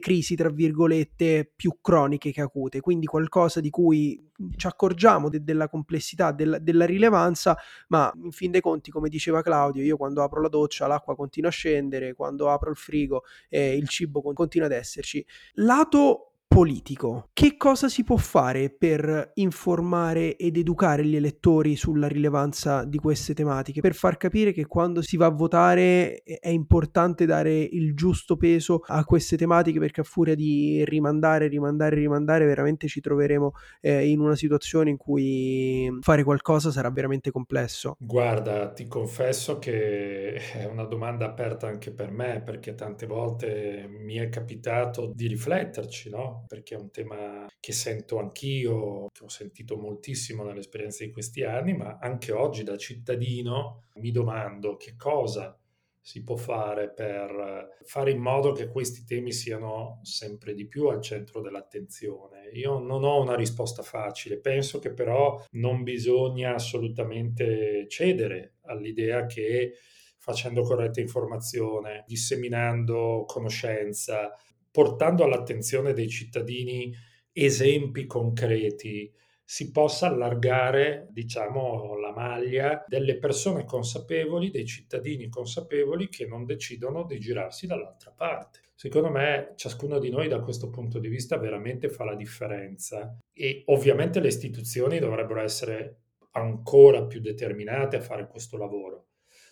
crisi tra virgolette più croniche che acute, quindi qualcosa di cui ci accorgiamo della complessità, della rilevanza, ma in fin dei conti, come diceva Claudio, io quando apro la doccia l'acqua continua a scendere, quando apro il frigo il cibo continua ad esserci. Lato politico. Che cosa si può fare per informare ed educare gli elettori sulla rilevanza di queste tematiche, per far capire che quando si va a votare è importante dare il giusto peso a queste tematiche, perché a furia di rimandare veramente ci troveremo in una situazione in cui fare qualcosa sarà veramente complesso? Guarda, ti confesso che è una domanda aperta anche per me, perché tante volte mi è capitato di rifletterci, no? Perché è un tema che sento anch'io, che ho sentito moltissimo nell'esperienza di questi anni, ma anche oggi da cittadino mi domando che cosa si può fare per fare in modo che questi temi siano sempre di più al centro dell'attenzione. Io non ho una risposta facile, penso che però non bisogna assolutamente cedere all'idea che facendo corretta informazione, disseminando conoscenza, portando all'attenzione dei cittadini esempi concreti, si possa allargare, diciamo, la maglia delle persone consapevoli, dei cittadini consapevoli che non decidono di girarsi dall'altra parte. Secondo me ciascuno di noi da questo punto di vista veramente fa la differenza e ovviamente le istituzioni dovrebbero essere ancora più determinate a fare questo lavoro.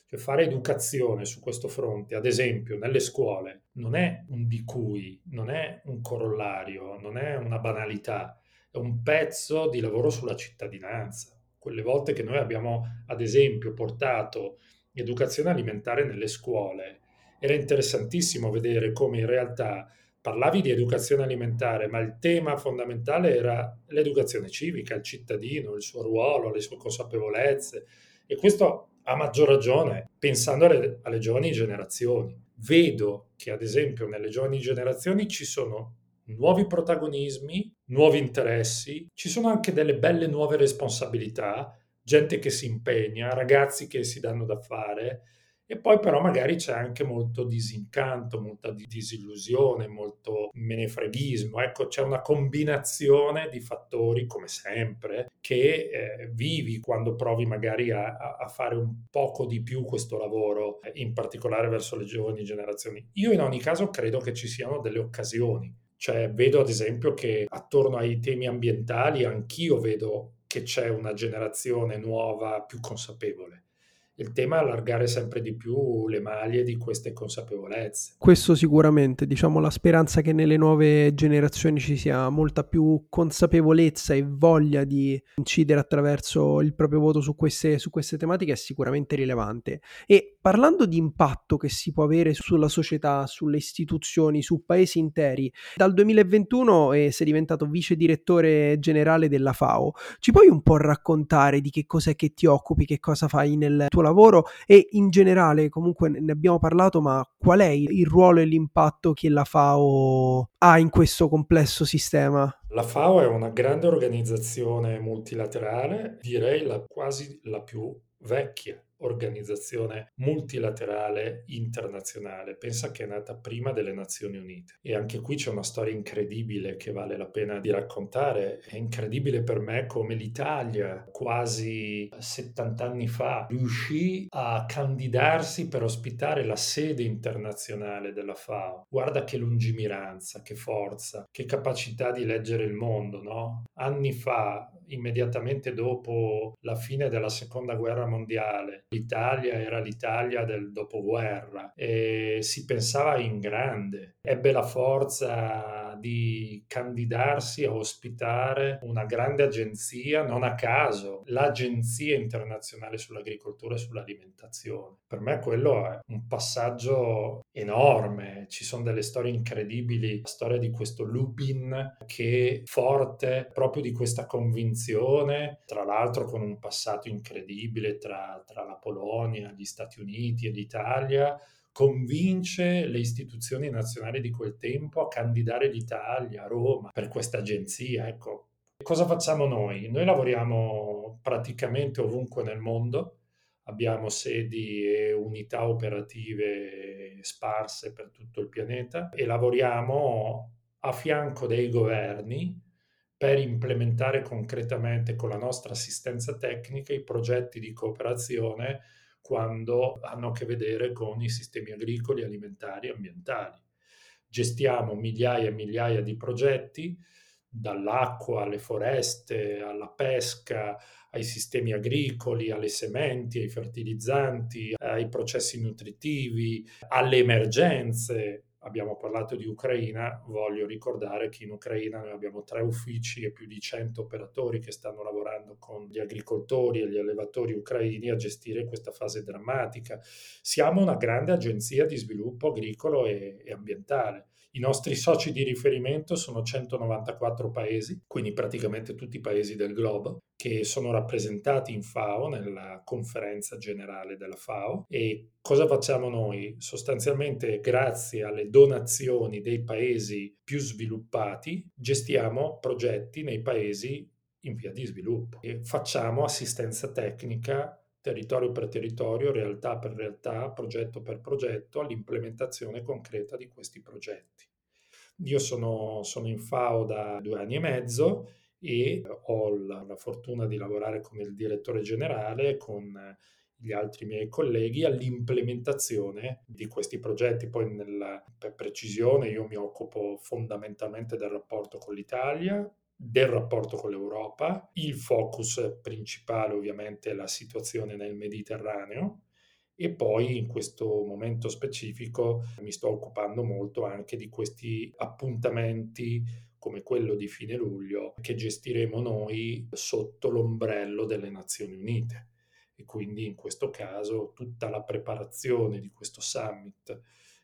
Cioè fare educazione su questo fronte, ad esempio nelle scuole, non è un di cui, non è un corollario, non è una banalità, è un pezzo di lavoro sulla cittadinanza. Quelle volte che noi abbiamo, ad esempio, portato educazione alimentare nelle scuole, era interessantissimo vedere come in realtà parlavi di educazione alimentare, ma il tema fondamentale era l'educazione civica, il cittadino, il suo ruolo, le sue consapevolezze, e questo a maggior ragione pensando alle giovani generazioni. Vedo che ad esempio nelle giovani generazioni ci sono nuovi protagonismi, nuovi interessi, ci sono anche delle belle nuove responsabilità, gente che si impegna, ragazzi che si danno da fare, e poi però magari c'è anche molto disincanto, molta disillusione, molto menefreghismo. Ecco, c'è una combinazione di fattori, come sempre, che vivi quando provi magari a fare un poco di più questo lavoro, in particolare verso le giovani generazioni. Io in ogni caso credo che ci siano delle occasioni, cioè vedo ad esempio che attorno ai temi ambientali anch'io vedo che c'è una generazione nuova più consapevole. Il tema è allargare sempre di più le maglie di queste consapevolezze. Questo sicuramente, diciamo, la speranza che nelle nuove generazioni ci sia molta più consapevolezza e voglia di incidere attraverso il proprio voto su queste tematiche è sicuramente rilevante. E parlando di impatto che si può avere sulla società, sulle istituzioni, su paesi interi, dal 2021 sei diventato vice direttore generale della FAO. Ci puoi un po' raccontare di che cos'è che ti occupi, che cosa fai nel tuo lavoro e in generale, comunque ne abbiamo parlato, ma qual è il ruolo e l'impatto che la FAO ha in questo complesso sistema? La FAO è una grande organizzazione multilaterale, direi quasi la più vecchia organizzazione multilaterale internazionale. Pensa che è nata prima delle Nazioni Unite, e anche qui c'è una storia incredibile che vale la pena di raccontare. È incredibile per me come l'Italia quasi 70 anni fa riuscì a candidarsi per ospitare la sede internazionale della FAO. Guarda che lungimiranza, che forza, che capacità di leggere il mondo, no? Anni fa, immediatamente dopo la fine della seconda guerra mondiale, l'Italia era l'Italia del dopoguerra e si pensava in grande. Ebbe la forza di candidarsi a ospitare una grande agenzia, non a caso, l'Agenzia Internazionale sull'Agricoltura e sull'Alimentazione. Per me quello è un passaggio enorme, ci sono delle storie incredibili, la storia di questo Lupin che è forte proprio di questa convinzione, tra l'altro con un passato incredibile tra la Polonia, gli Stati Uniti e l'Italia, convince le istituzioni nazionali di quel tempo a candidare l'Italia, Roma, per questa agenzia. Ecco, cosa facciamo noi? Noi lavoriamo praticamente ovunque nel mondo, abbiamo sedi e unità operative sparse per tutto il pianeta e lavoriamo a fianco dei governi per implementare concretamente con la nostra assistenza tecnica i progetti di cooperazione quando hanno a che vedere con i sistemi agricoli, alimentari e ambientali. gestiamo migliaia e migliaia di progetti, dall'acqua alle foreste, alla pesca, ai sistemi agricoli, alle sementi, ai fertilizzanti, ai processi nutritivi, alle emergenze. Abbiamo parlato di Ucraina, voglio ricordare che in Ucraina noi abbiamo 3 uffici e più di 100 operatori che stanno lavorando con gli agricoltori e gli allevatori ucraini a gestire questa fase drammatica. Siamo una grande agenzia di sviluppo agricolo e ambientale. I nostri soci di riferimento sono 194 paesi, quindi praticamente tutti i paesi del globo, che sono rappresentati in FAO, nella conferenza generale della FAO. E cosa facciamo noi? Sostanzialmente, grazie alle donazioni dei paesi più sviluppati, gestiamo progetti nei paesi in via di sviluppo. E facciamo assistenza tecnica, territorio per territorio, realtà per realtà, progetto per progetto, all'implementazione concreta di questi progetti. Io sono in FAO da 2 anni e mezzo e ho la fortuna di lavorare con il direttore generale, con gli altri miei colleghi, all'implementazione di questi progetti. Poi per precisione io mi occupo fondamentalmente del rapporto con l'Italia, del rapporto con l'Europa. Il focus principale ovviamente è la situazione nel Mediterraneo, e poi in questo momento specifico mi sto occupando molto anche di questi appuntamenti come quello di fine luglio che gestiremo noi sotto l'ombrello delle Nazioni Unite. E quindi in questo caso tutta la preparazione di questo summit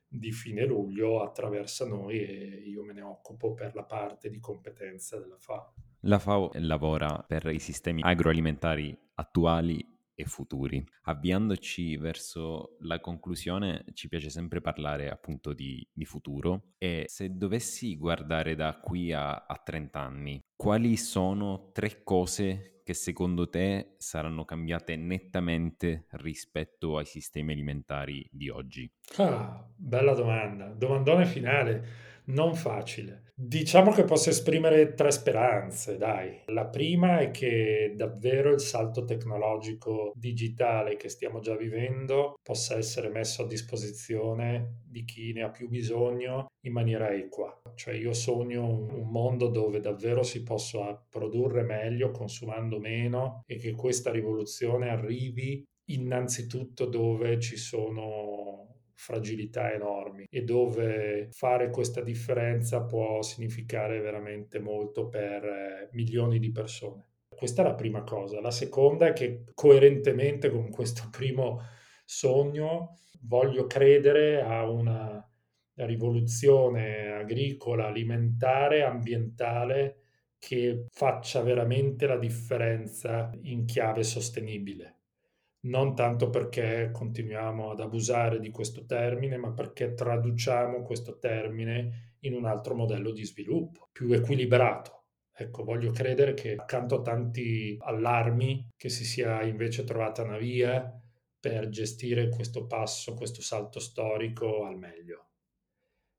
di fine luglio attraversa noi e io me ne occupo per la parte di competenza della FAO. La FAO lavora per i sistemi agroalimentari attuali e futuri. Avviandoci verso la conclusione, ci piace sempre parlare appunto di futuro, e se dovessi guardare da qui a 30 anni, quali sono 3 cose che secondo te saranno cambiate nettamente rispetto ai sistemi alimentari di oggi? Ah, bella domanda, domandone finale, non facile. Diciamo che posso esprimere 3 speranze, dai. La prima è che davvero il salto tecnologico digitale che stiamo già vivendo possa essere messo a disposizione di chi ne ha più bisogno in maniera equa. Cioè io sogno un mondo dove davvero si possa produrre meglio consumando meno, e che questa rivoluzione arrivi innanzitutto dove ci sono fragilità enormi e dove fare questa differenza può significare veramente molto per milioni di persone. Questa è la prima cosa. La seconda è che, coerentemente con questo primo sogno, voglio credere a una rivoluzione agricola, alimentare, ambientale che faccia veramente la differenza in chiave sostenibile. Non tanto perché continuiamo ad abusare di questo termine, ma perché traduciamo questo termine in un altro modello di sviluppo, più equilibrato. Ecco, voglio credere che accanto a tanti allarmi che si sia invece trovata una via per gestire questo passo, questo salto storico al meglio.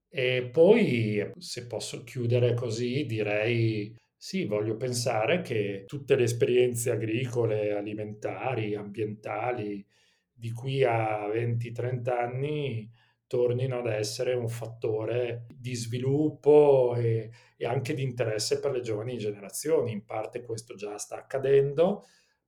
E poi, se posso chiudere così, direi sì, voglio pensare che tutte le esperienze agricole, alimentari, ambientali di qui a 20-30 anni tornino ad essere un fattore di sviluppo e anche di interesse per le giovani generazioni. In parte questo già sta accadendo,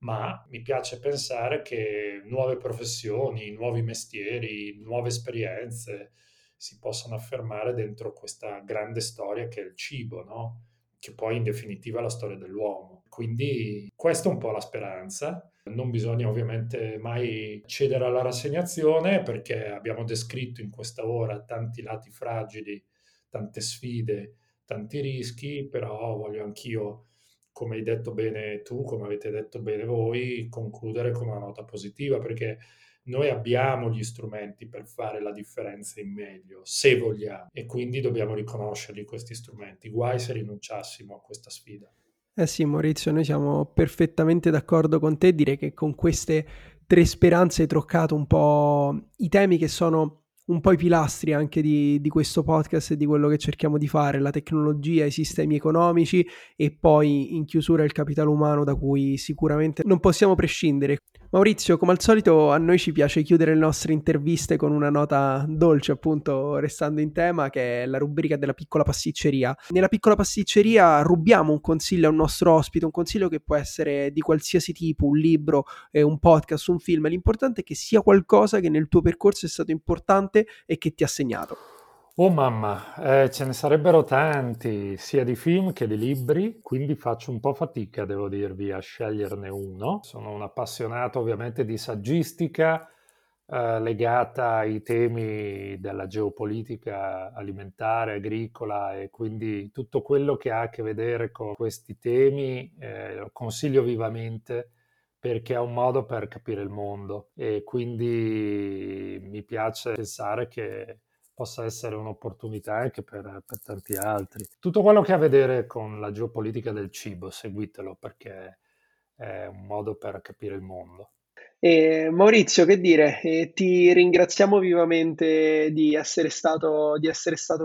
ma mi piace pensare che nuove professioni, nuovi mestieri, nuove esperienze si possano affermare dentro questa grande storia che è il cibo, no? Che poi in definitiva è la storia dell'uomo. Quindi questa è un po' la speranza. Non bisogna ovviamente mai cedere alla rassegnazione, perché abbiamo descritto in questa ora tanti lati fragili, tante sfide, tanti rischi, però voglio anch'io, come hai detto bene tu, come avete detto bene voi, concludere con una nota positiva, perché noi abbiamo gli strumenti per fare la differenza in meglio, se vogliamo, e quindi dobbiamo riconoscerli questi strumenti. Guai se rinunciassimo a questa sfida. Eh sì, Maurizio, noi siamo perfettamente d'accordo con te. Dire che con queste 3 speranze hai toccato un po' i temi che sono un po' i pilastri anche di questo podcast e di quello che cerchiamo di fare: la tecnologia, i sistemi economici e poi in chiusura il capitale umano, da cui sicuramente non possiamo prescindere. Maurizio, come al solito a noi ci piace chiudere le nostre interviste con una nota dolce, appunto restando in tema, che è la rubrica della piccola pasticceria. Nella piccola pasticceria rubiamo un consiglio a un nostro ospite, un consiglio che può essere di qualsiasi tipo, un libro, un podcast, un film. L'importante è che sia qualcosa che nel tuo percorso è stato importante e che ti ha segnato. Oh mamma, ce ne sarebbero tanti, sia di film che di libri, quindi faccio un po' fatica, devo dirvi, a sceglierne uno. Sono un appassionato ovviamente di saggistica legata ai temi della geopolitica alimentare, agricola, e quindi tutto quello che ha a che vedere con questi temi lo consiglio vivamente, perché è un modo per capire il mondo e quindi mi piace pensare che possa essere un'opportunità anche per tanti altri. Tutto quello che ha a vedere con la geopolitica del cibo, seguitelo, perché è un modo per capire il mondo. Maurizio, che dire, ti ringraziamo vivamente di essere stato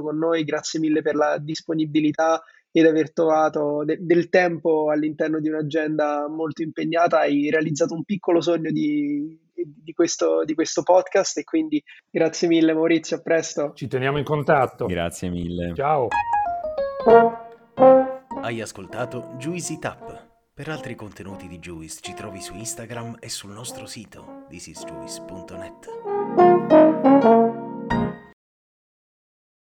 con noi, grazie mille per la disponibilità ed aver trovato del tempo all'interno di un'agenda molto impegnata. Hai realizzato un piccolo sogno di questo podcast e quindi grazie mille Maurizio, a presto. Ci teniamo in contatto. Grazie mille. Ciao. Hai ascoltato Juice It Up. Per altri contenuti di Juice ci trovi su Instagram e sul nostro sito thisisjuice.net.